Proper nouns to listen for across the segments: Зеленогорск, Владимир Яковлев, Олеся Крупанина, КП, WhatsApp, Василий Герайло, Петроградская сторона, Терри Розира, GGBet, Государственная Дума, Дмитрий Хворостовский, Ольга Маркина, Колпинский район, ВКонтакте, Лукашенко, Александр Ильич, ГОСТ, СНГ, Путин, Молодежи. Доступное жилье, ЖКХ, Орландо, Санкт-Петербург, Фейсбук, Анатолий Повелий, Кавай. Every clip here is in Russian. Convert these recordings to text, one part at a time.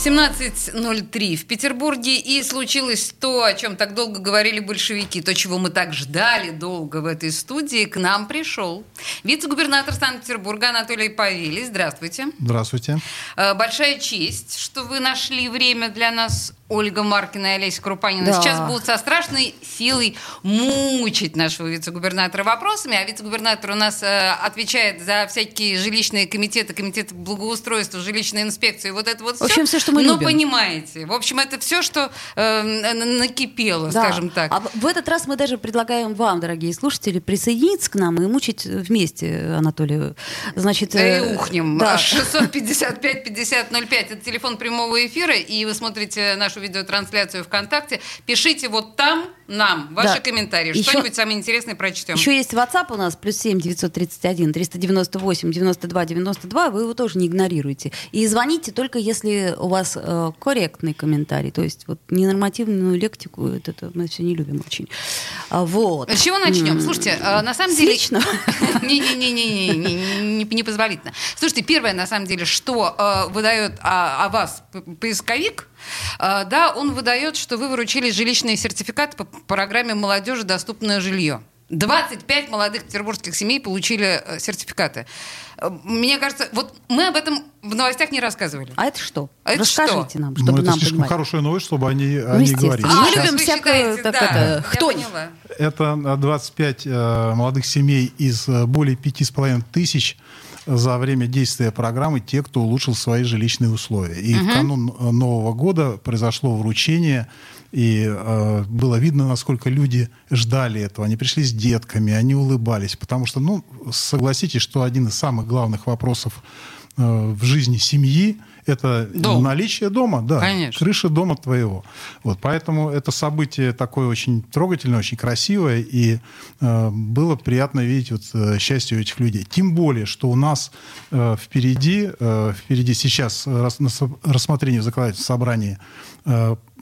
17:03 в Петербурге, и случилось то, о чем так долго говорили большевики, то, чего мы так ждали долго в этой студии. К нам пришел вице-губернатор Санкт-Петербурга Анатолий Повелий. Здравствуйте. Здравствуйте. Большая честь, что вы нашли время для нас. Ольга Маркина и Олеся Крупанина сейчас будут со страшной силой мучить нашего вице-губернатора вопросами, а вице-губернатор у нас отвечает за всякие жилищные комитеты, комитеты благоустройства, жилищные инспекции, вот это вот все. В общем, все, что мы любим. Но понимаете, в общем, это все, что накипело, скажем так. А в этот раз мы даже предлагаем вам, дорогие слушатели, присоединиться к нам и мучить вместе Анатолия. Значит, и ухнем. Да. 655-50-05 это телефон прямого эфира, и вы смотрите нашу видеотрансляцию ВКонтакте. Пишите вот там нам ваши комментарии. Еще что-нибудь самое интересное прочтем. Еще есть WhatsApp у нас, +7 931 398 92 92. Вы его тоже не игнорируйте. И звоните только если у вас корректный комментарий. То есть вот ненормативную лектику, это мы все не любим очень. Вот. С чего начнем? Слушайте, на самом деле... Слично? Непозволительно. Слушайте, первое, на самом деле, что выдает о вас поисковик, да, он выдает, что вы выручили жилищные сертификаты по программе «Молодежи. Доступное жилье». 25 молодых петербургских семей получили сертификаты. Мне кажется, вот мы об этом в новостях не рассказывали. А это что? Расскажите нам, чтобы нам понимать. Это слишком хорошая новость, чтобы они говорили. Мы любим всякое... Это 25 молодых семей из более 5,5 тысяч за время действия программы те, кто улучшил свои жилищные условия. И в канун Нового года произошло вручение, и было видно, насколько люди ждали этого. Они пришли с детками, они улыбались. Потому что, ну, согласитесь, что один из самых главных вопросов в жизни семьи — это наличие дома, да, конечно, крыша дома твоего. Вот, поэтому это событие такое очень трогательное, очень красивое, и было приятно видеть вот счастье этих людей. Тем более, что у нас впереди сейчас на рассмотрение в законодательном собрании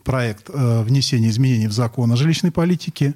проект внесения изменений в закон о жилищной политике,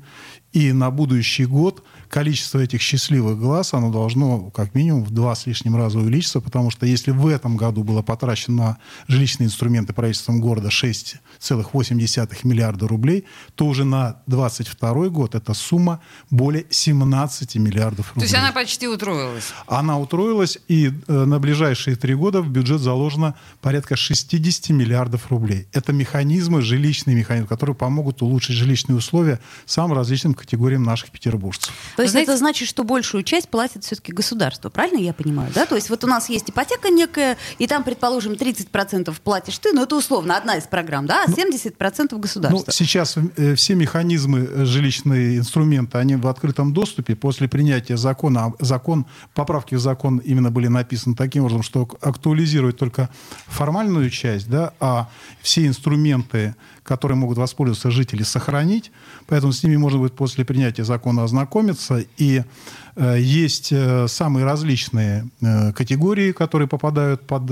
и на будущий год количество этих счастливых глаз, оно должно как минимум в 2 с лишним раза увеличиться, потому что если в этом году было потрачено на жилищные инструменты правительством города 6,8 миллиарда рублей, то уже на 2022 год эта сумма более 17 миллиардов рублей. То есть она почти утроилась? Она утроилась, и на ближайшие 3 года в бюджет заложено порядка 60 миллиардов рублей. Это механизмы, жилищные механизмы, которые помогут улучшить жилищные условия самым различным категориям наших петербуржцев. То есть это значит, что большую часть платит все-таки государство, правильно я понимаю? Да? То есть вот у нас есть ипотека некая, и там, предположим, 30% платишь ты, но это условно одна из программ, да, а 70% государство. Ну, сейчас все механизмы, жилищные инструменты, они в открытом доступе. После принятия закона, поправки в закон именно были написаны таким образом, что актуализирует только формальную часть, да, а все инструменты, которые могут воспользоваться жители, сохранить. Поэтому с ними можно будет после принятия закона ознакомиться. И есть самые различные категории, которые попадают под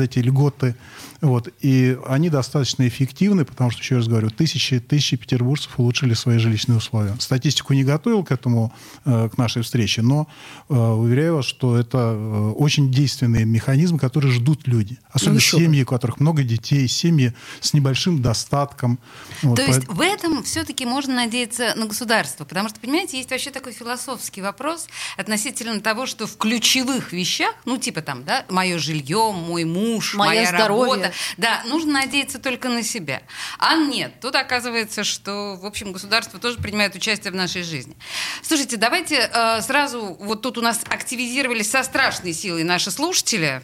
эти льготы. Вот. И они достаточно эффективны, потому что, еще раз говорю, тысячи петербуржцев улучшили свои жилищные условия. Статистику не готовил к этому, к нашей встрече, но уверяю вас, что это очень действенный механизм, который ждут люди. Особенно семьи, у которых много детей, семьи с небольшим достатком. Вот. То есть в этом все-таки можно надеяться на государство, потому что, понимаете, есть вообще такой философский вопрос относительно того, что в ключевых вещах, ну, типа там, да, мое жилье, мой муж, моя здоровье. Работа, да, нужно надеяться только на себя. А нет, тут оказывается, что, в общем, государство тоже принимает участие в нашей жизни. Слушайте, давайте сразу, вот тут у нас активизировались со страшной силой наши слушатели,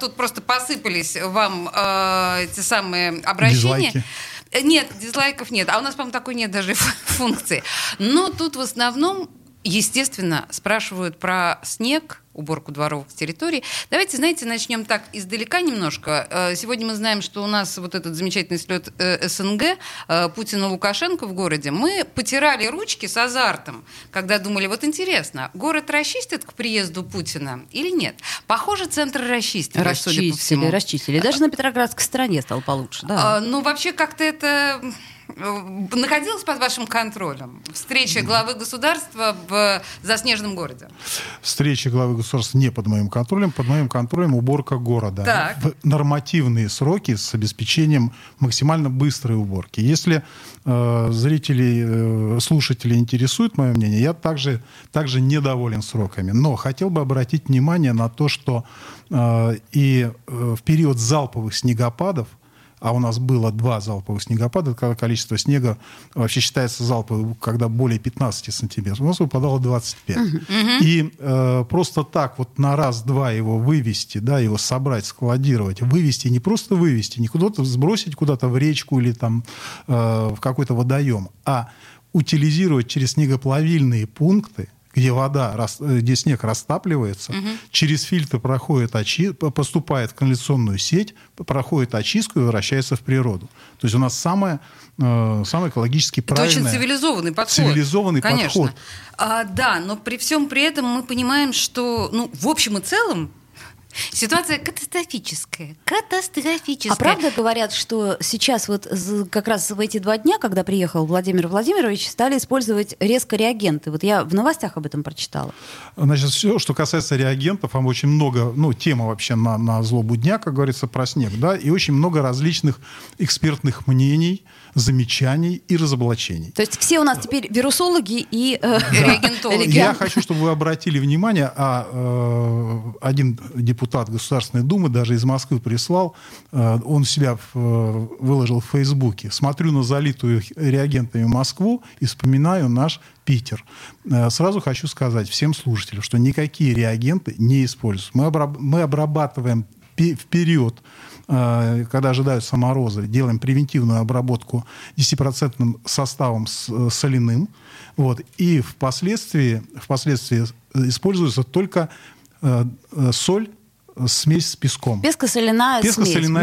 тут просто посыпались вам эти самые обращения. Дизлайки. Нет, дизлайков нет, а у нас, по-моему, такой нет даже функции. Но тут в основном, естественно, спрашивают про снег, уборку дворовых территорий. Давайте, знаете, начнем так издалека немножко. Сегодня мы знаем, что у нас вот этот замечательный слет СНГ Путина, Лукашенко в городе. Мы потирали ручки с азартом, когда думали, вот интересно, город расчистит к приезду Путина или нет? Похоже, центр расчистили, судя по всему. Расчистили. Даже на Петроградской стороне стало получше. Да. Ну, вообще, как-то это... находилась под вашим контролем встреча главы государства в заснеженном городе? Встреча главы государства не под моим контролем. Под моим контролем уборка города. Так. В нормативные сроки с обеспечением максимально быстрой уборки. Если зрители, слушатели интересует мое мнение, я также недоволен сроками. Но хотел бы обратить внимание на то, что в период залповых снегопадов, а у нас было 2 залповых снегопада, когда количество снега вообще считается залповым, когда более 15 сантиметров. У нас выпадало 25. И просто так вот на раз-два его вывести, да, его собрать, складировать, вывести, не просто вывести, не куда-то сбросить куда-то в речку или там, в какой-то водоем, а утилизировать через снегоплавильные пункты, где вода, где снег растапливается, через фильтр проходит поступает в канализационную сеть, проходит очистку и возвращается в природу. То есть у нас самый экологически правильный... Это очень цивилизованный подход. Конечно. Да, но при всем при этом мы понимаем, что в общем и целом ситуация катастрофическая. А правда говорят, что сейчас вот как раз в эти 2 дня, когда приехал Владимир Владимирович, стали использовать резко реагенты? Вот я в новостях об этом прочитала. Значит, все, что касается реагентов, там очень много, тема вообще на злобу дня, как говорится, про снег, да, и очень много различных экспертных мнений, замечаний и разоблачений. То есть все у нас теперь вирусологи и реагентологи. Я хочу, чтобы вы обратили внимание, один депутат Государственной Думы даже из Москвы прислал, он себя выложил в Фейсбуке. Смотрю на залитую реагентами Москву и вспоминаю наш Питер. Сразу хочу сказать всем слушателям, что никакие реагенты не используются. Мы обрабатываем в период, когда ожидаются морозы, делаем превентивную обработку 10% составом соляным. Вот, и впоследствии используется только соль, смесь с песком. Песко-соляная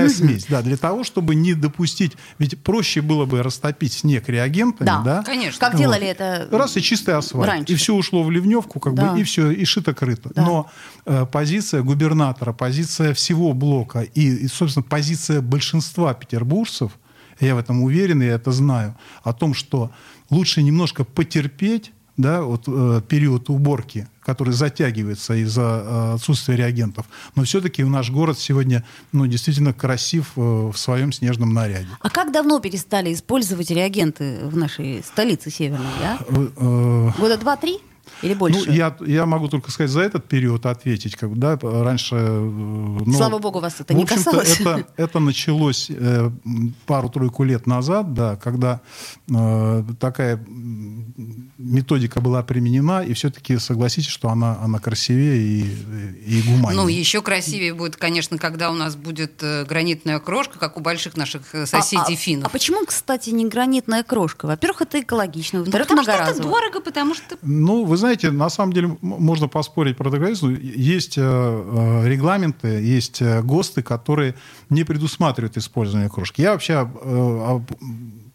смесь, да, для того, чтобы не допустить... Ведь проще было бы растопить снег реагентами, да? Конечно. Как делали это раз, и чистый асфальт. Раньше. И все ушло в ливневку, и все, и шито-крыто. Да. Но позиция губернатора, позиция всего блока и, собственно, позиция большинства петербуржцев, я в этом уверен, я это знаю, о том, что лучше немножко потерпеть, период уборки, который затягивается из-за отсутствия реагентов. Но все-таки наш город сегодня действительно красив в своем снежном наряде. А как давно перестали использовать реагенты в нашей столице северной? Года 2-3? Или больше? Я могу только сказать, за этот период ответить. Раньше... Слава богу, вас это не касалось. Это началось пару-тройку лет назад, когда такая методика была применена, и все-таки согласитесь, что она красивее и гуманнее. Еще красивее будет, конечно, когда у нас будет гранитная крошка, как у больших наших соседей финнов. А почему, кстати, не гранитная крошка? Во-первых, это экологично, во-вторых, многоразово. Потому что это дорого, потому что... Вы знаете, на самом деле можно поспорить про границу. Есть регламенты, есть ГОСТы, которые не предусматривают использование крошки. Я вообще о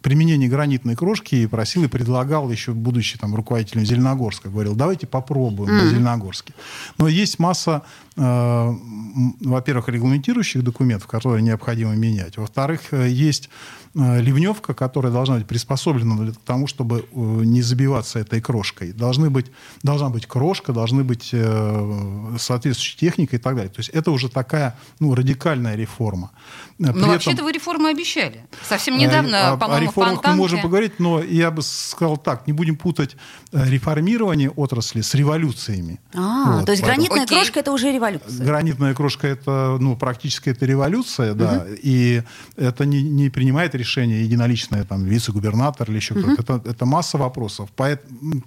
применении гранитной крошки просил и предлагал еще будучи руководителем Зеленогорска. Говорил, давайте попробуем на Зеленогорске. Но есть масса, во-первых, регламентирующих документов, которые необходимо менять. Во-вторых, есть ливневка, которая должна быть приспособлена к тому, чтобы не забиваться этой крошкой. Должна быть крошка, должны быть соответствующая техника и так далее. То есть это уже такая радикальная реформа. Но вообще-то вы реформы обещали. Совсем недавно, по-моему, в «Фонтанке». О реформах мы можем поговорить, но я бы сказал так, не будем путать реформирование отрасли с революциями. То есть гранитная крошка — это уже революция. Гранитная крошка — это практически это революция, да, и это не принимает решение единоличное вице-губернатор или еще кто-то. Это масса вопросов.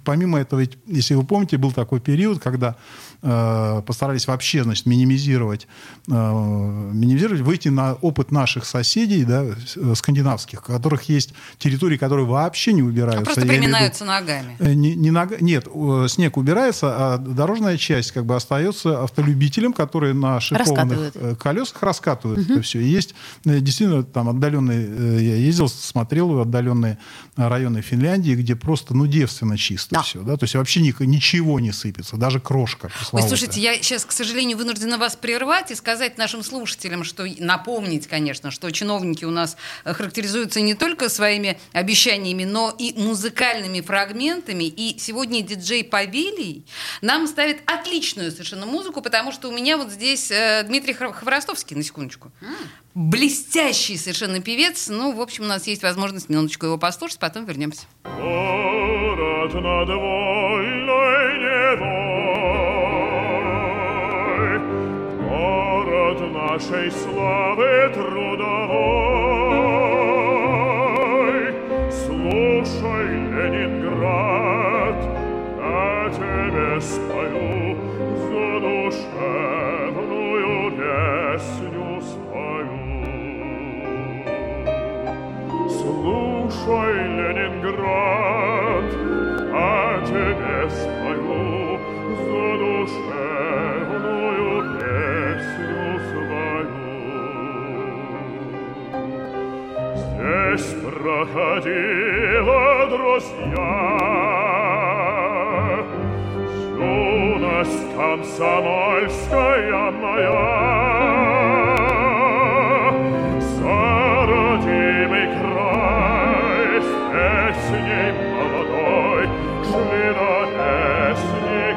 Помимо этого, ведь, если вы помните, был такой период, когда постарались вообще минимизировать, выйти на опыт наших соседей, скандинавских, у которых есть территории, которые вообще не убираются. А просто приминаются ногами. Нет, снег убирается, а дорожная часть как бы остается автолюбителям, которые на шипованных колесах раскатывают это все. И есть действительно там отдаленные... Я ездил, смотрел отдаленные районы Финляндии, где просто девственно чисто все. Да? То есть вообще ничего не сыпется, даже крошка. Ой, слушайте, я сейчас, к сожалению, вынуждена вас прервать и сказать нашим слушателям, что напомнить, конечно, что чиновники у нас характеризуются не только своими обещаниями, но и музыкальными фрагментами. И сегодня диджей Повелий нам ставит отличную совершенно музыку, потому что у меня вот здесь Дмитрий Хворостовский, на секундочку. Блестящий совершенно певец. Ну, в общем, у нас есть возможность минуточку его послушать, потом вернемся. Город над вольной невой, город нашей славы трудовой. Слушай, Ленинград, я тебе спою задушевную песню свою. Слушай, Ленинград, я тебе спою задушевную песню свою. Здесь проходила, друзья, юность комсомольская моя. За родимый край с песней молодой шли на песни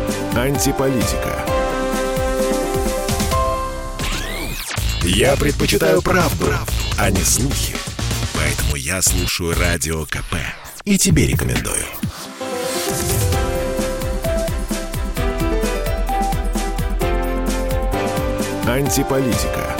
гиря. Антиполитика. Я предпочитаю правду, а не слухи. Поэтому я слушаю Радио КП. И тебе рекомендую. Антиполитика.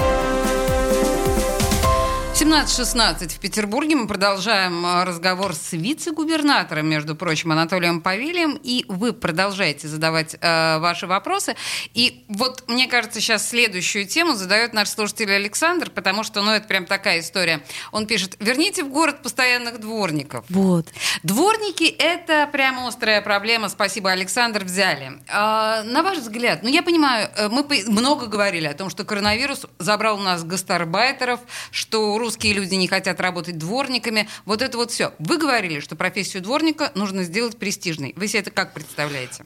17:16 в Петербурге. Мы продолжаем разговор с вице-губернатором, между прочим, Анатолием Повелием. И вы продолжаете задавать ваши вопросы. И вот, мне кажется, сейчас следующую тему задает наш слушатель Александр, потому что, это прям такая история. Он пишет: верните в город постоянных дворников. Вот. Дворники — это прям острая проблема. Спасибо, Александр, взяли. На ваш взгляд, я понимаю, мы много говорили о том, что коронавирус забрал у нас гастарбайтеров, что русские люди не хотят работать дворниками. Вот это вот все. Вы говорили, что профессию дворника нужно сделать престижной. Вы себе это как представляете?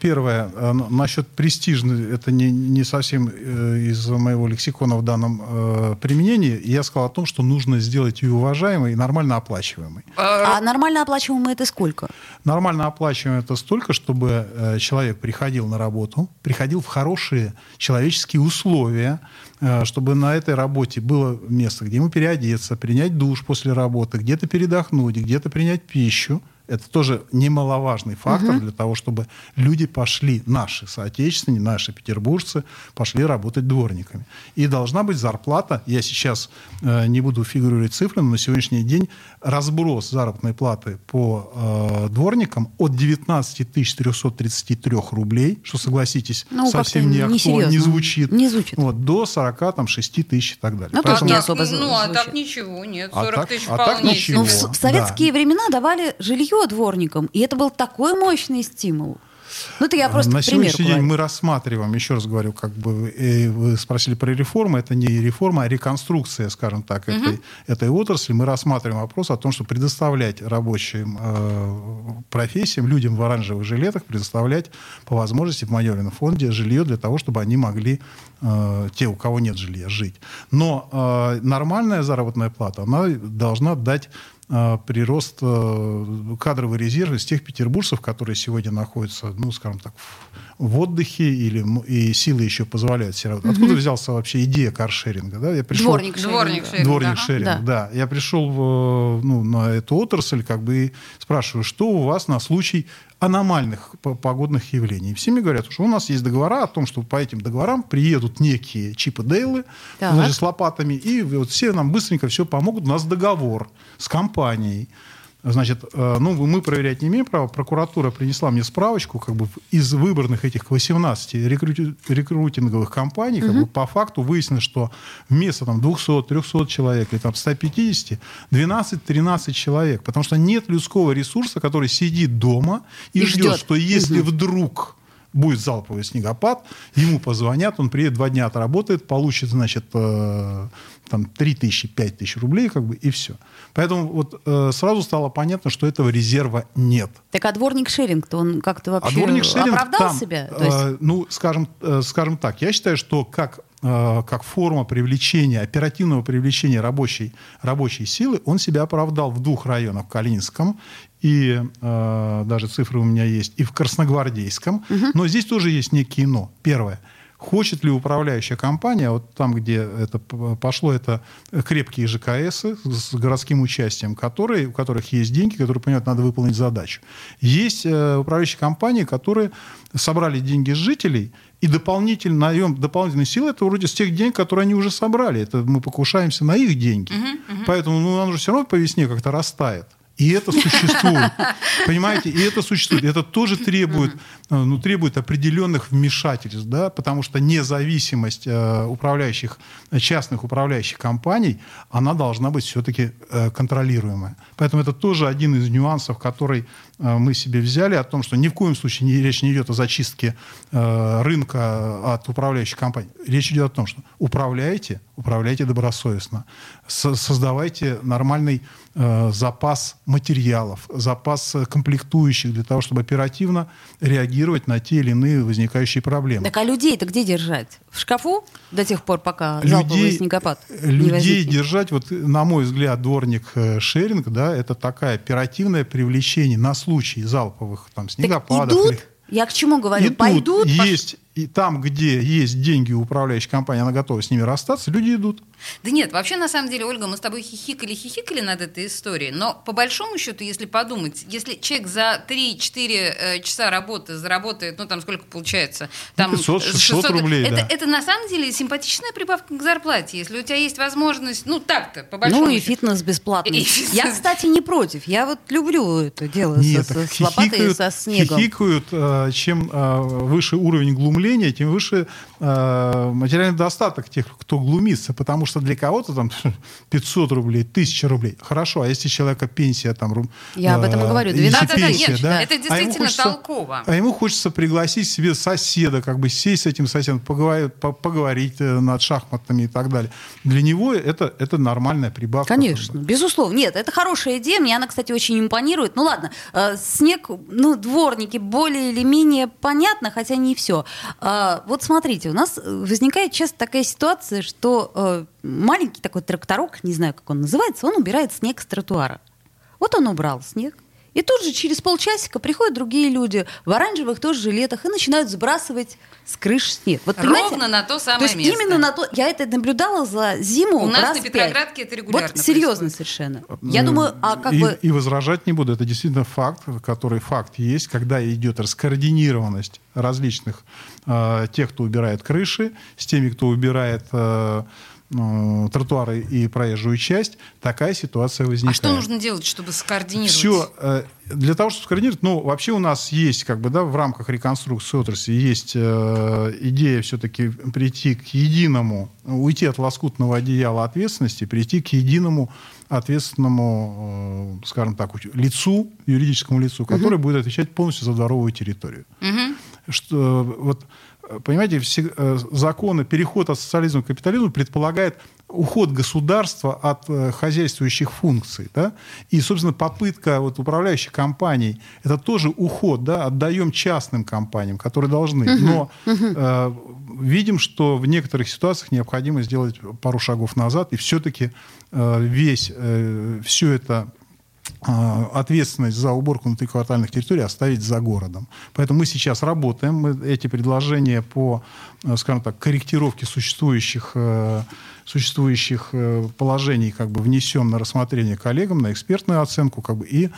Первое, насчет престижной, это не совсем из моего лексикона в данном применении. Я сказал о том, что нужно сделать ее уважаемой и нормально оплачиваемой. А нормально оплачиваемой — это сколько? Нормально оплачиваемой — это столько, чтобы человек приходил на работу, приходил в хорошие человеческие условия, чтобы на этой работе было место, где ему переодеться, принять душ после работы, где-то передохнуть, где-то принять пищу. Это тоже немаловажный фактор для того, чтобы люди пошли, наши соотечественники, наши петербуржцы, пошли работать дворниками. И должна быть зарплата, я сейчас не буду фигурировать цифры, но на сегодняшний день разброс заработной платы по дворникам от 19 333 рублей, что, согласитесь, совсем не звучит, до 46 тысяч и так далее. Так ничего, нет, 40 тысяч вполне. В советские времена давали жилье дворникам, и это был такой мощный стимул. Это я просто на сегодняшний день мы рассматриваем, еще раз говорю, вы спросили про реформу, это не реформа, а реконструкция, скажем так, этой отрасли. Мы рассматриваем вопрос о том, что предоставлять рабочим профессиям, людям в оранжевых жилетах, предоставлять по возможности в Майорином фонде жилье для того, чтобы они могли, те, у кого нет жилья, жить. Но нормальная заработная плата, она должна дать прирост кадрового резерва из тех петербуржцев, которые сегодня находятся, в отдыхе, и силы еще позволяют. Откуда взялась вообще идея каршеринга? Да? Дворник-шеринг. Я пришел на эту отрасль, и спрашиваю, что у вас на случай аномальных погодных явлений. Все мне говорят, что у нас есть договора о том, что по этим договорам приедут некие Чип и Дейлы с лопатами, и все нам быстренько все помогут. У нас договор с компанией, Значит, ну, мы проверять не имеем права. Прокуратура принесла мне справочку, как бы, из выбранных этих 18 рекрутинговых компаний, как бы, по факту выяснилось, что вместо там 200-300 человек или там 150, 12-13 человек. Потому что нет людского ресурса, который сидит дома и ждет, что если вдруг будет залповый снегопад, ему позвонят, он приедет, 2 дня отработает, получит, значит, там 3 тысячи, 5 тысяч рублей, как бы, и все. Поэтому вот сразу стало понятно, что этого резерва нет. Так а дворник Шеринг-то он как-то вообще оправдал там себя? То есть... Ну, скажем так, я считаю, что как форма привлечения, оперативного привлечения рабочей силы, он себя оправдал в 2 районах, в Калининском и, даже цифры у меня есть, и в Красногвардейском. Но здесь тоже есть некие «но». Первое. Хочет ли управляющая компания, вот там, где это пошло, это крепкие ЖКСы с городским участием, у которых есть деньги, которые понимают, надо выполнить задачу. Есть управляющие компании, которые собрали деньги с жителей, и дополнительные силы — это вроде с тех денег, которые они уже собрали. Это мы покушаемся на их деньги. Поэтому оно же все равно по весне как-то растает. И это существует. Понимаете? И это существует. Это тоже требует определенных вмешательств, да? Потому что независимость частных управляющих компаний, она должна быть все-таки контролируемая. Поэтому это тоже один из нюансов, который мы себе взяли, о том, что ни в коем случае речь не идет о зачистке рынка от управляющих компаний. Речь идет о том, что управляйте добросовестно, создавайте нормальный запас материалов, запас комплектующих для того, чтобы оперативно реагировать на те или иные возникающие проблемы. Так а людей-то где держать? В шкафу до тех пор, пока залповый снегопад не возникнет? Людей держать, вот, на мой взгляд, дворник Шеринг, да, это такая оперативное привлечение на случай залповых там снегопадов. Так идут? Я к чему говорю? Идут. Пойдут? И там, где есть деньги у управляющей компании, она готова с ними расстаться, люди идут. Да нет, вообще, на самом деле, Ольга, мы с тобой хихикали над этой историей, но по большому счету, если подумать, если человек за 3-4 часа работы заработает, ну там сколько получается? Там 500-600 рублей, это, да. Это на самом деле симпатичная прибавка к зарплате, если у тебя есть возможность, ну так-то, по большому счету. Ну и фитнес бесплатный. Я, кстати, не против, я вот люблю это дело с лопатой и со снегом. Хихикают, чем выше уровень глумления, тем выше материальный достаток тех, кто глумится. Потому что для кого-то там 500 рублей, 1000 рублей. Хорошо, а если человека пенсия там... Я об этом и говорю. 12 тысяч. Да? Это действительно толково. А ему хочется пригласить себе соседа, как бы сесть с этим соседом, поговорить над шахматами и так далее. Для него это нормальная прибавка. Конечно, безусловно. Нет, это хорошая идея. Мне она, кстати, очень импонирует. Ну ладно, снег, ну дворники более или менее понятно, хотя не все. Вот смотрите, у нас возникает часто такая ситуация, что маленький такой тракторок, не знаю, как он называется, он убирает снег с тротуара. Вот он убрал снег, и тут же через полчасика приходят другие люди в оранжевых тоже жилетах и начинают сбрасывать с крыш снег. Вот, ровно на то самое место. То есть именно на то... Я это наблюдала за зиму. У нас на Петроградке это регулярно происходит. Вот серьезно совершенно. Я думаю, И возражать не буду. Это действительно факт, который факт есть, когда идет раскоординированность различных тех, кто убирает крыши, с теми, кто убирает... тротуары и проезжую часть, такая ситуация возникает. А что нужно делать, чтобы скоординировать? Все. Для того, чтобы скоординировать, ну, вообще у нас есть, как бы, да, в рамках реконструкции отрасли есть идея все-таки прийти к единому, уйти от лоскутного одеяла ответственности, прийти к единому ответственному, скажем так, лицу, юридическому лицу, который будет отвечать полностью за дворовую территорию. Что, вот, понимаете, законы, переход от социализма к капитализму предполагает уход государства от хозяйствующих функций. Да? И, собственно, попытка вот управляющих компаний, это тоже уход, да? Отдаем частным компаниям, которые должны. Но видим, что в некоторых ситуациях необходимо сделать пару шагов назад, и все-таки все это... ответственность за уборку внутриквартальных территорий оставить за городом. Поэтому мы сейчас работаем. Мы эти предложения по, скажем так, корректировке существующих положений, как бы, внесем на рассмотрение коллегам, на экспертную оценку, как бы, и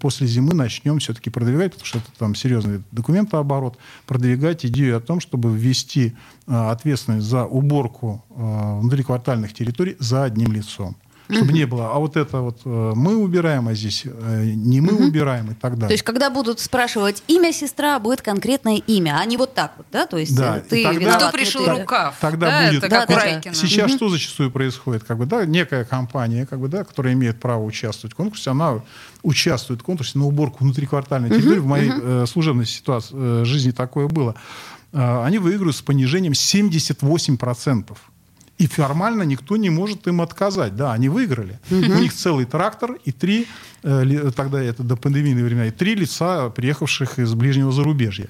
после зимы начнем все-таки продвигать, потому что это там серьезный документооборот, продвигать идею о том, чтобы ввести ответственность за уборку внутриквартальных территорий за одним лицом. чтобы не было. А вот это вот мы убираем, а здесь не мы убираем и так далее. То есть, когда будут спрашивать имя сестра, будет конкретное имя, а не вот так вот, да? То есть, да. Ты тогда, кто пришил рукав? Тогда да, будет. Это как Райкина. Сейчас что зачастую происходит? Как бы, да, некая компания, как бы, да, которая имеет право участвовать в конкурсе, она участвует в конкурсе на уборку внутриквартальной территории. В моей служебной ситуации жизни такое было. Они выигрывают с понижением 78%. И формально никто не может им отказать. Да, они выиграли. У них целый трактор и три, тогда это до пандемийные времена, и три лица, приехавших из ближнего зарубежья.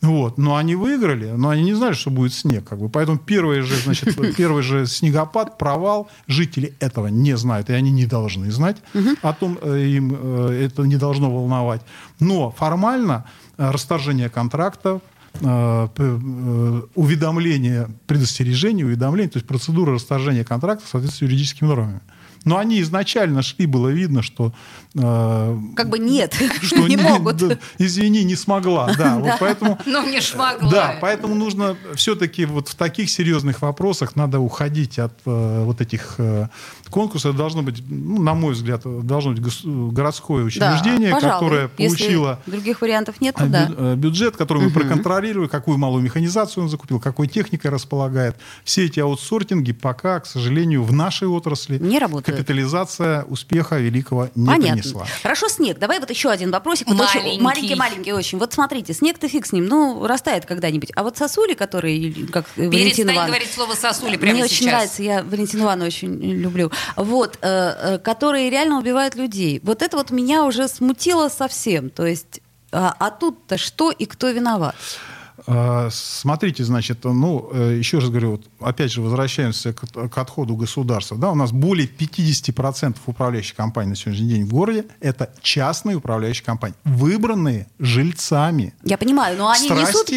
Вот. Но они выиграли, но они не знали, что будет снег. Как бы. Поэтому первый же снегопад, провал, жители этого не знают, и они не должны знать о том, им это не должно волновать. Но формально расторжение контрактов, уведомление, предостережение, уведомление, то есть процедура расторжения контракта в соответствии с юридическими нормами. Но они изначально шли, было видно, что... как бы нет, что не могут. Извини, не смогла. Да, вот поэтому, но не смогла. Да, поэтому нужно все-таки вот в таких серьезных вопросах надо уходить от вот этих конкурсов. Это должно быть, ну, на мой взгляд, должно быть городское учреждение, да, которое получило... других вариантов нет, бюджет, который мы проконтролировали, какую малую механизацию он закупил, какой техникой располагает. Все эти аутсортинги пока, к сожалению, в нашей отрасли... не работают. Капитализация успеха великого не принесла. Хорошо, снег. Давай вот еще один вопросик. Маленький очень. Вот смотрите, снег-то фиг с ним. Ну, растает когда-нибудь. А вот сосули, которые... как Валентин Иванович, говорить слово «сосули» прямо сейчас. Мне очень нравится. Я Валентина Ивановна очень люблю. Вот. Которые реально убивают людей. Вот это вот меня уже смутило совсем. То есть, а тут-то что и кто виноват? Смотрите, значит, ну, еще раз говорю, вот, опять же, возвращаемся к отходу государства. Да, у нас более 50% управляющих компаний на сегодняшний день в городе – это частные управляющие компании, выбранные жильцами. Я понимаю, но они несут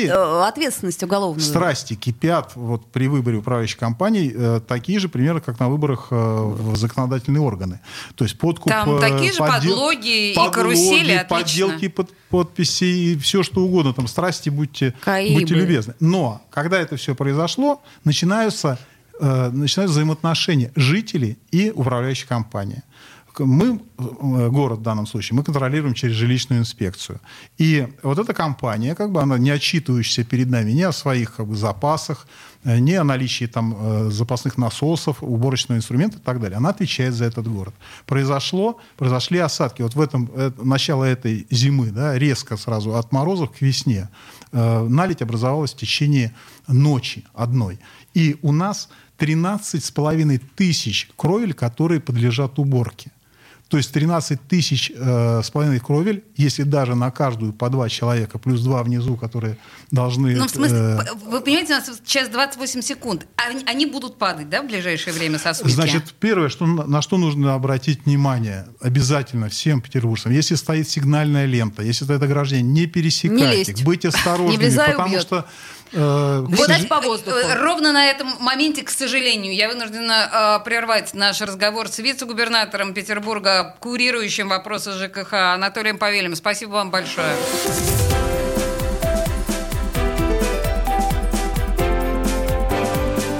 ответственность уголовную. Страсти кипят вот, при выборе управляющих компаний, такие же примеры, как на выборах в законодательные органы. То есть подкуп, там такие же подлоги и карусели, отлично. Подделки подписей, все что угодно. Там страсти, будьте любезны. Но когда это все произошло, начинаются взаимоотношения жителей и управляющей компании. Мы, город в данном случае, мы контролируем через жилищную инспекцию. И вот эта компания, как бы, она не отчитывающаяся перед нами ни о своих, как бы, запасах, ни о наличии там запасных насосов, уборочного инструмента и так далее. Она отвечает за этот город. Произошли осадки. Вот в начало этой зимы, да, резко сразу от морозов к весне, наледь образовалась в течение ночи одной. И у нас 13,5 тысяч кровель, которые подлежат уборке. То есть 13,5 тысяч кровель, если даже на каждую по 2 человека, плюс 2 внизу, которые должны... Ну, в смысле, вы понимаете, у нас сейчас 28 секунд. Они будут падать, да, в ближайшее время сосульки? Значит, первое, на что нужно обратить внимание обязательно всем петербуржцам, если стоит сигнальная лента, если стоит ограждение, не пересекайте, быть осторожными, потому что... Гулять по воздуху. Ровно на этом моменте, к сожалению, я вынуждена прервать наш разговор с вице-губернатором Петербурга, курирующим вопросы ЖКХ, Анатолием Повелием. Спасибо вам большое.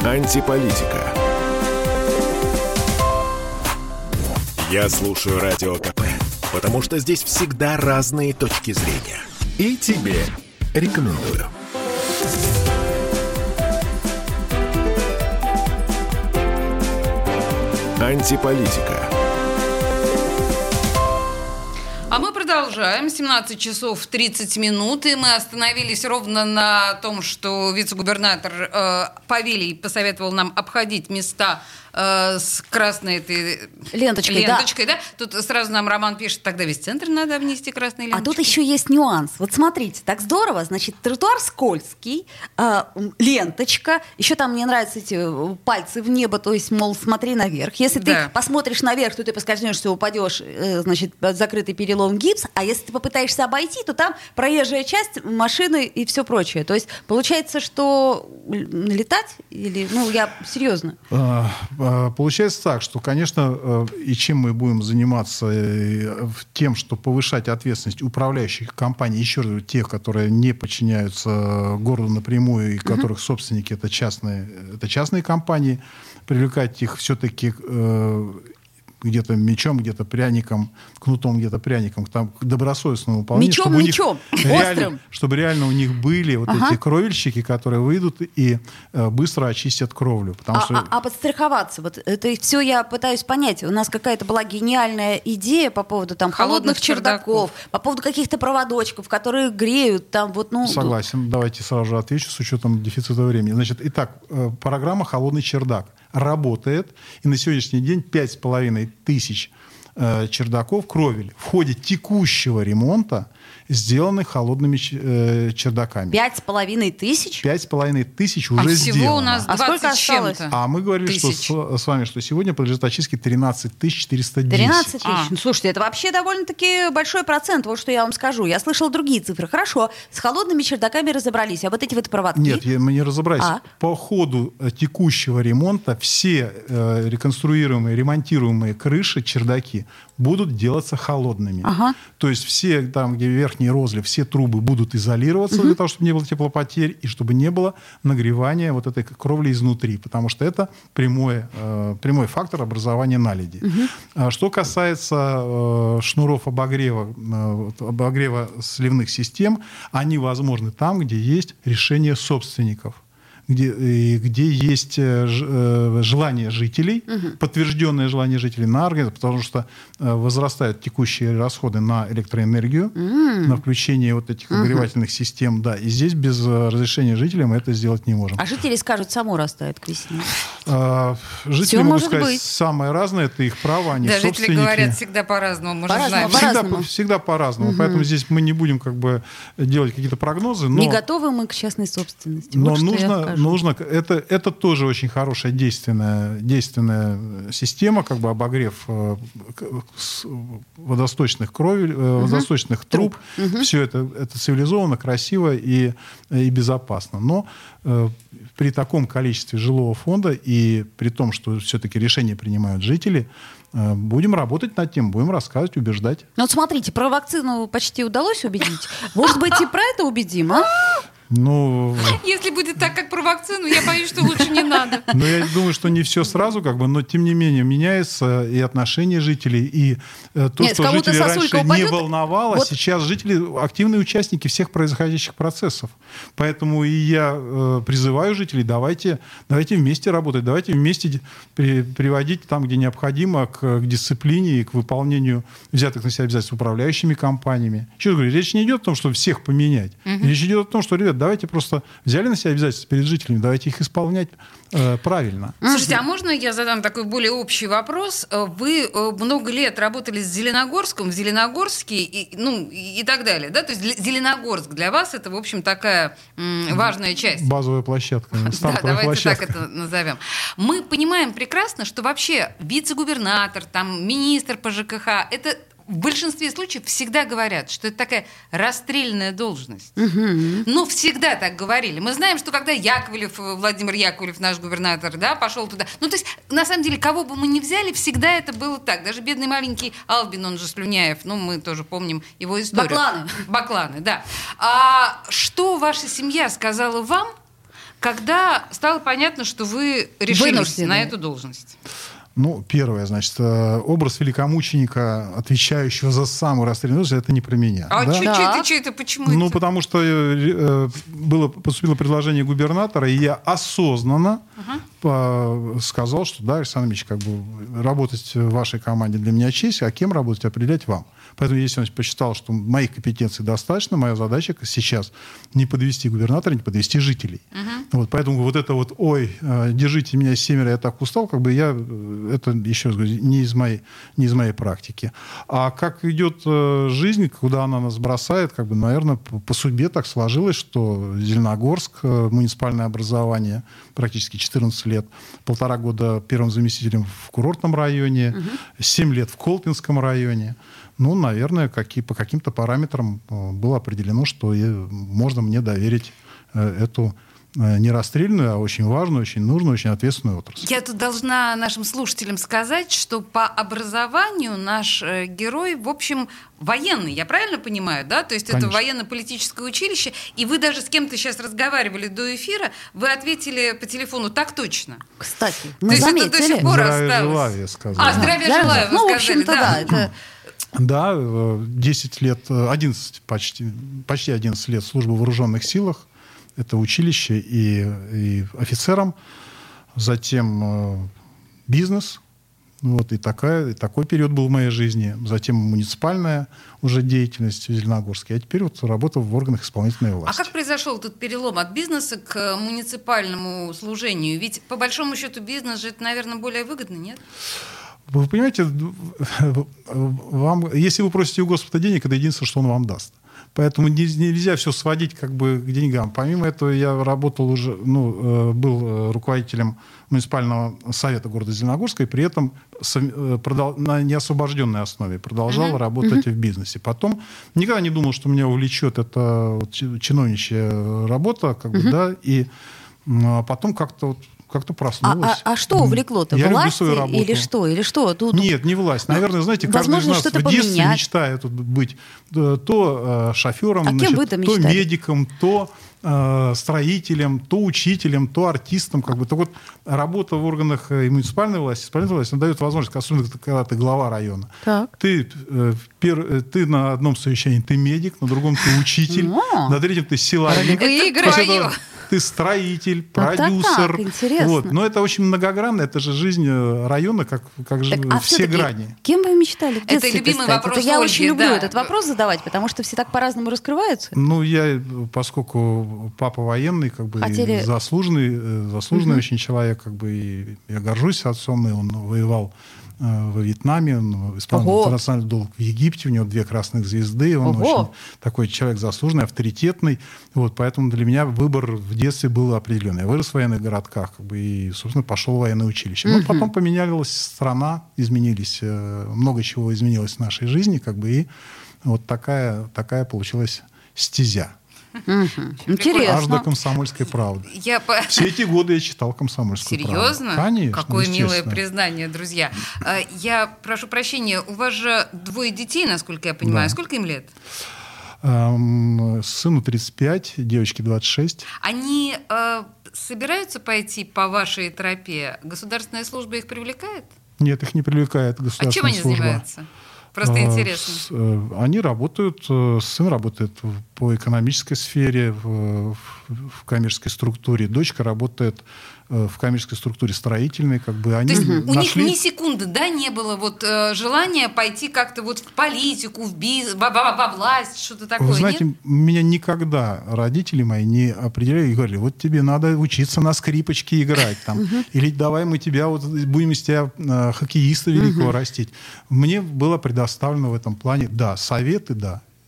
Антиполитика. Я слушаю Радио КП, потому что здесь всегда разные точки зрения. И тебе рекомендую. Антиполитика. А мы продолжаем. 17:30, и мы остановились ровно на том, что вице-губернатор Повелий посоветовал нам обходить места с красной этой ленточкой, да. Тут сразу нам Роман пишет, тогда весь центр надо обнести красной ленточкой. А тут еще есть нюанс. Вот смотрите, так здорово, значит, тротуар скользкий, ленточка, еще там мне нравятся эти пальцы в небо, то есть, мол, смотри наверх. Если ты посмотришь наверх, то ты поскользнешься, упадешь, значит, закрытый перелом, гипс, а если ты попытаешься обойти, то там проезжая часть, машины и все прочее. То есть, получается, что летать или... Ну, я серьезно. Получается так, что, конечно, и чем мы будем заниматься тем, что повышать ответственность управляющих компаний, еще раз, тех, которые не подчиняются городу напрямую, и которых собственники это частные компании, привлекать их все-таки где-то мечом, где-то пряником, кнутом, где-то пряником, там добросовестному выполнению. Мечом, острым. Чтобы реально у них были вот эти кровельщики, которые выйдут и быстро очистят кровлю. А подстраховаться, вот это все я пытаюсь понять. У нас какая-то была гениальная идея по поводу там холодных чердаков, по поводу каких-то проводочков, которые греют там вот, ну... Согласен, давайте сразу же отвечу с учетом дефицита времени. Значит, итак, программа «Холодный чердак» работает, и на сегодняшний день 5,5 тысяч чердаков, кровель, в ходе текущего ремонта сделаны холодными чердаками. 5,5 тысяч? 5,5 тысяч уже сделано. Всего у нас 20 с чем-то. А мы говорили что, с вами, что сегодня подлежит очистке 13 410. 13 тысяч? Слушайте, это вообще довольно-таки большой процент, вот что я вам скажу. Я слышала другие цифры. Хорошо, с холодными чердаками разобрались, а вот эти вот проводки? Нет, мы не разобрались. По ходу текущего ремонта все реконструируемые, ремонтируемые крыши, чердаки будут делаться холодными. То есть все там, где верхний розлив, все трубы будут изолироваться для того, чтобы не было теплопотерь и чтобы не было нагревания вот этой кровли изнутри, потому что это прямой фактор образования наледи. Что касается шнуров обогрева сливных систем, они возможны там, где есть решение собственников, где есть желание жителей, подтвержденное желание жителей на организацию, потому что возрастают текущие расходы на электроэнергию, на включение вот этих обогревательных систем, да, и здесь без разрешения жителей мы это сделать не можем. А жители скажут, само растает к весне. Жители могут сказать самое разное, это их право, они собственники. Да, жители говорят всегда по-разному, всегда по-разному, поэтому здесь мы не будем как бы делать какие-то прогнозы. Но... Не готовы мы к частной собственности. Но вот нужно, это тоже очень хорошая действенная система, как бы обогрев водосточных кровель, водосточных труб. Все это цивилизованно, красиво и безопасно. Но при таком количестве жилого фонда и при том, что все-таки решения принимают жители, будем работать над тем, будем рассказывать, убеждать. Ну вот смотрите, про вакцину почти удалось убедить. Может быть, и про это убедим, а? Ну, если будет так, как про вакцину, я боюсь, что лучше не надо. Но я думаю, что не все сразу, как бы, но тем не менее меняется и отношение жителей, и то, что жители раньше не волновало, вот. Сейчас жители активные участники всех происходящих процессов. Поэтому и я призываю жителей, давайте вместе работать, давайте вместе приводить там, где необходимо, к дисциплине и к выполнению взятых на себя обязательств управляющими компаниями. Еще раз говорю, речь не идет о том, чтобы всех поменять. Речь идет о том, что, ребят, давайте просто взяли на себя обязательства перед жителями, давайте их исполнять правильно. Слушайте, а можно я задам такой более общий вопрос? Вы много лет работали с Зеленогорском, в Зеленогорске и так далее, да? То есть Зеленогорск для вас это, в общем, такая важная часть. Базовая площадка, стартовая площадка. Так это назовем. Мы понимаем прекрасно, что вообще вице-губернатор, там, министр по ЖКХ, это... В большинстве случаев всегда говорят, что это такая расстрельная должность. Но всегда так говорили. Мы знаем, что когда Владимир Яковлев, наш губернатор, да, пошел туда... Ну, то есть, на самом деле, кого бы мы ни взяли, всегда это было так. Даже бедный маленький Албин, он же Слюняев, мы тоже помним его историю. Бакланы, да. А что ваша семья сказала вам, когда стало понятно, что вы решились на эту должность? Ну, первое, значит, образ великомученика, отвечающего за самую расстрельную должность, это не про меня. А да? Чей это? Почему? Ну, потому что поступило предложение губернатора, и я осознанно сказал, что, да, Александр Ильич, как бы работать в вашей команде для меня честь, а кем работать, определять вам. Поэтому, если он посчитал, что моих компетенций достаточно, моя задача сейчас не подвести губернатора, не подвести жителей. Вот, поэтому вот это вот, ой, держите меня семеро, я так устал, как бы я... Это, еще раз говорю, не из моей практики. А как идет жизнь, куда она нас бросает, как бы, наверное, по судьбе так сложилось, что Зеленогорск, муниципальное образование, практически 14 лет, 1,5 года первым заместителем в курортном районе, 7 лет в Колпинском районе. Ну, наверное, по каким-то параметрам было определено, что можно мне доверить эту не расстрельную, а очень важную, очень нужную, очень ответственную отрасль. Я тут должна нашим слушателям сказать, что по образованию наш герой, в общем, военный, я правильно понимаю, да? То есть Конечно. Это военно-политическое училище, и вы даже с кем-то сейчас разговаривали до эфира, вы ответили по телефону так точно. Кстати, мы заметили. То есть это до сих пор осталось. Здравия желаю, я сказал. А, здравия желаю, вы сказали, в общем-то, да. Это... Да, 10 лет, 11, почти 11 лет службы в вооруженных силах, это училище и офицерам, затем бизнес, вот, и такой период был в моей жизни, затем муниципальная уже деятельность в Зеленогорске, а теперь вот работал в органах исполнительной власти. А как произошел этот перелом от бизнеса к муниципальному служению? Ведь по большому счету бизнес же, это, наверное, более выгодно, нет? Вы понимаете, вам, если вы просите у Господа денег, это единственное, что он вам даст. Поэтому нельзя все сводить как бы к деньгам. Помимо этого, я работал уже, был руководителем муниципального совета города Зеленогорска, и при этом на неосвобожденной основе продолжал работать в бизнесе. Потом никогда не думал, что меня увлечет эта чиновничья работа, как бы, да, и потом как-то проснулась. А что увлекло-то? Я люблю свою работу. Или что? Тут... Нет, не власть. Наверное, знаете, каждый из нас в детстве мечтает быть то шофером, то медиком, то строителем, то учителем, то артистом. Как бы. Так вот, работа в органах и муниципальной власти, она дает возможность, особенно когда ты глава района. Ты на одном совещании ты медик, на другом ты учитель, на третьем ты силовик. Ты строитель, продюсер. Так, вот. Но это очень многогранно. Это же жизнь района, как же все грани. Кем вы мечтали в детстве? Это любимый вопрос Ольги. Я очень люблю этот вопрос задавать, потому что все так по-разному раскрываются. Я, поскольку папа военный, как бы и заслуженный очень человек, как бы и я горжусь отцом, и он воевал во Вьетнаме, он исполнял национальный долг в Египте, у него 2 красных звезды, он очень такой человек заслуженный, авторитетный, вот, поэтому для меня выбор в детстве был определенный. Я вырос в военных городках, как бы, и, собственно, пошел в военное училище. Но потом поменялась страна, изменились, много чего изменилось в нашей жизни, как бы, и вот такая получилась стезя. Интересно. Аж до «Комсомольской правды». Все эти годы я читал «Комсомольскую правду». Серьезно? Конечно, какое милое признание, друзья. Я прошу прощения, у вас же 2 детей, насколько я понимаю. Да. Сколько им лет? Сыну 35, девочке 26. Они собираются пойти по вашей тропе? Государственная служба их привлекает? Нет, их не привлекает государственная служба. А чем они занимаются? Просто интересно. Они работают, сын работает по экономической сфере, в коммерческой структуре, дочка работает в коммерческой структуре строительной. Как бы. Они у них ни секунды, да, не было желания пойти как-то в политику, в бизнес, во власть, что-то такое? Вы знаете, нет? Меня никогда родители мои не определяли и говорили, тебе надо учиться на скрипочке играть, там, или давай мы тебя будем из тебя хоккеиста великого растить. Мне было предоставлено в этом плане, советы,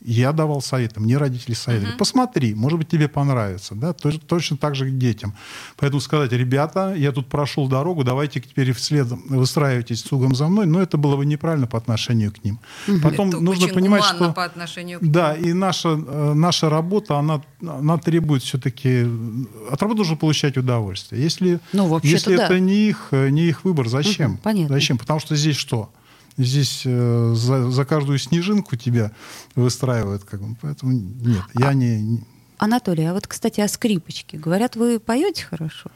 я давал советы, мне родители советовали. Посмотри, может быть, тебе понравится. Да? Точно так же к детям. Поэтому сказать, ребята, я тут прошел дорогу, давайте теперь вслед выстраивайтесь цугом за мной. Но это было бы неправильно по отношению к ним. Потом это нужно понимать, что... по отношению к ним. Да, и наша работа, она требует все-таки... От работы нужно получать удовольствие. Если это не их выбор, зачем? Понятно. Зачем? Потому что здесь что? Здесь за каждую снежинку тебя выстраивают, как бы, поэтому нет, я не... Анатолий, кстати, о скрипочке. Говорят, вы поете хорошо?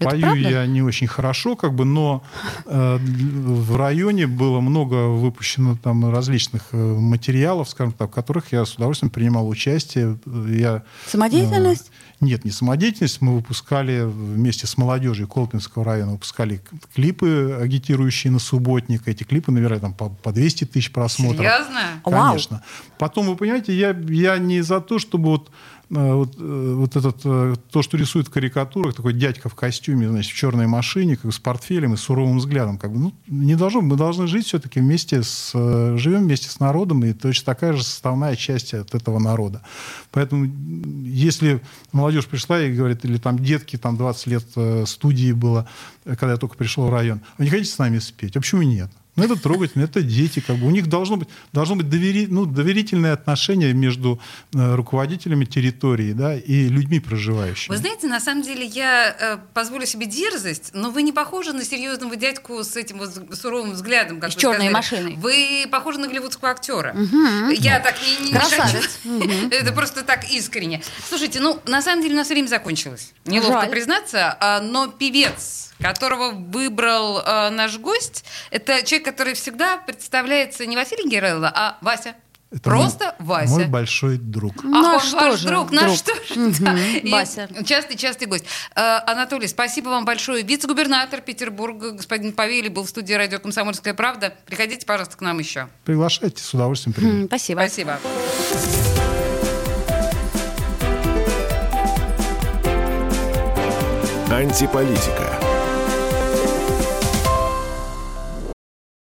Пою я не очень хорошо, как бы, но в районе было много выпущено там различных материалов, скажем так, в которых я с удовольствием принимал участие. Самодеятельность? Нет, не самодеятельность. Мы выпускали вместе с молодежью Колпинского района клипы, агитирующие на субботник. Эти клипы набирали по 200 тысяч просмотров. Серьезно? Конечно. Вау. Потом, вы понимаете, я не за то, чтобы то, что рисует в карикатурах, такой дядька в костюме, значит, в черной машине, как с портфелем и суровым взглядом. Как бы, не должно, мы должны жить все-таки живем вместе с народом, и точно такая же составная часть от этого народа. Поэтому, если молодежь пришла и говорит, или там детки, 20 лет студии было, когда я только пришел в район, вы не хотите с нами спеть? А почему нет? Но это трогательно, это дети. Как бы. У них должно быть доверительное отношение между руководителями территории, да, и людьми проживающими. Вы знаете, на самом деле я позволю себе дерзость, но вы не похожи на серьезного дядьку с этим вот суровым взглядом. Как с черной машиной. Вы похожи на голливудского актера. Угу. Я так и не хочу. Это просто так искренне. Слушайте, на самом деле у нас время закончилось. Неловко признаться, но певец, которого выбрал наш гость, это человек, который всегда представляется не Василий Герайло, а Вася. Это просто Вася. Мой большой друг. Наш друг. Да. Вася. Частый гость. Анатолий, спасибо вам большое. Вице-губернатор Петербурга, господин Повелий, был в студии радио «Комсомольская правда». Приходите, пожалуйста, к нам еще. Приглашайте, с удовольствием приду. Спасибо. Антиполитика.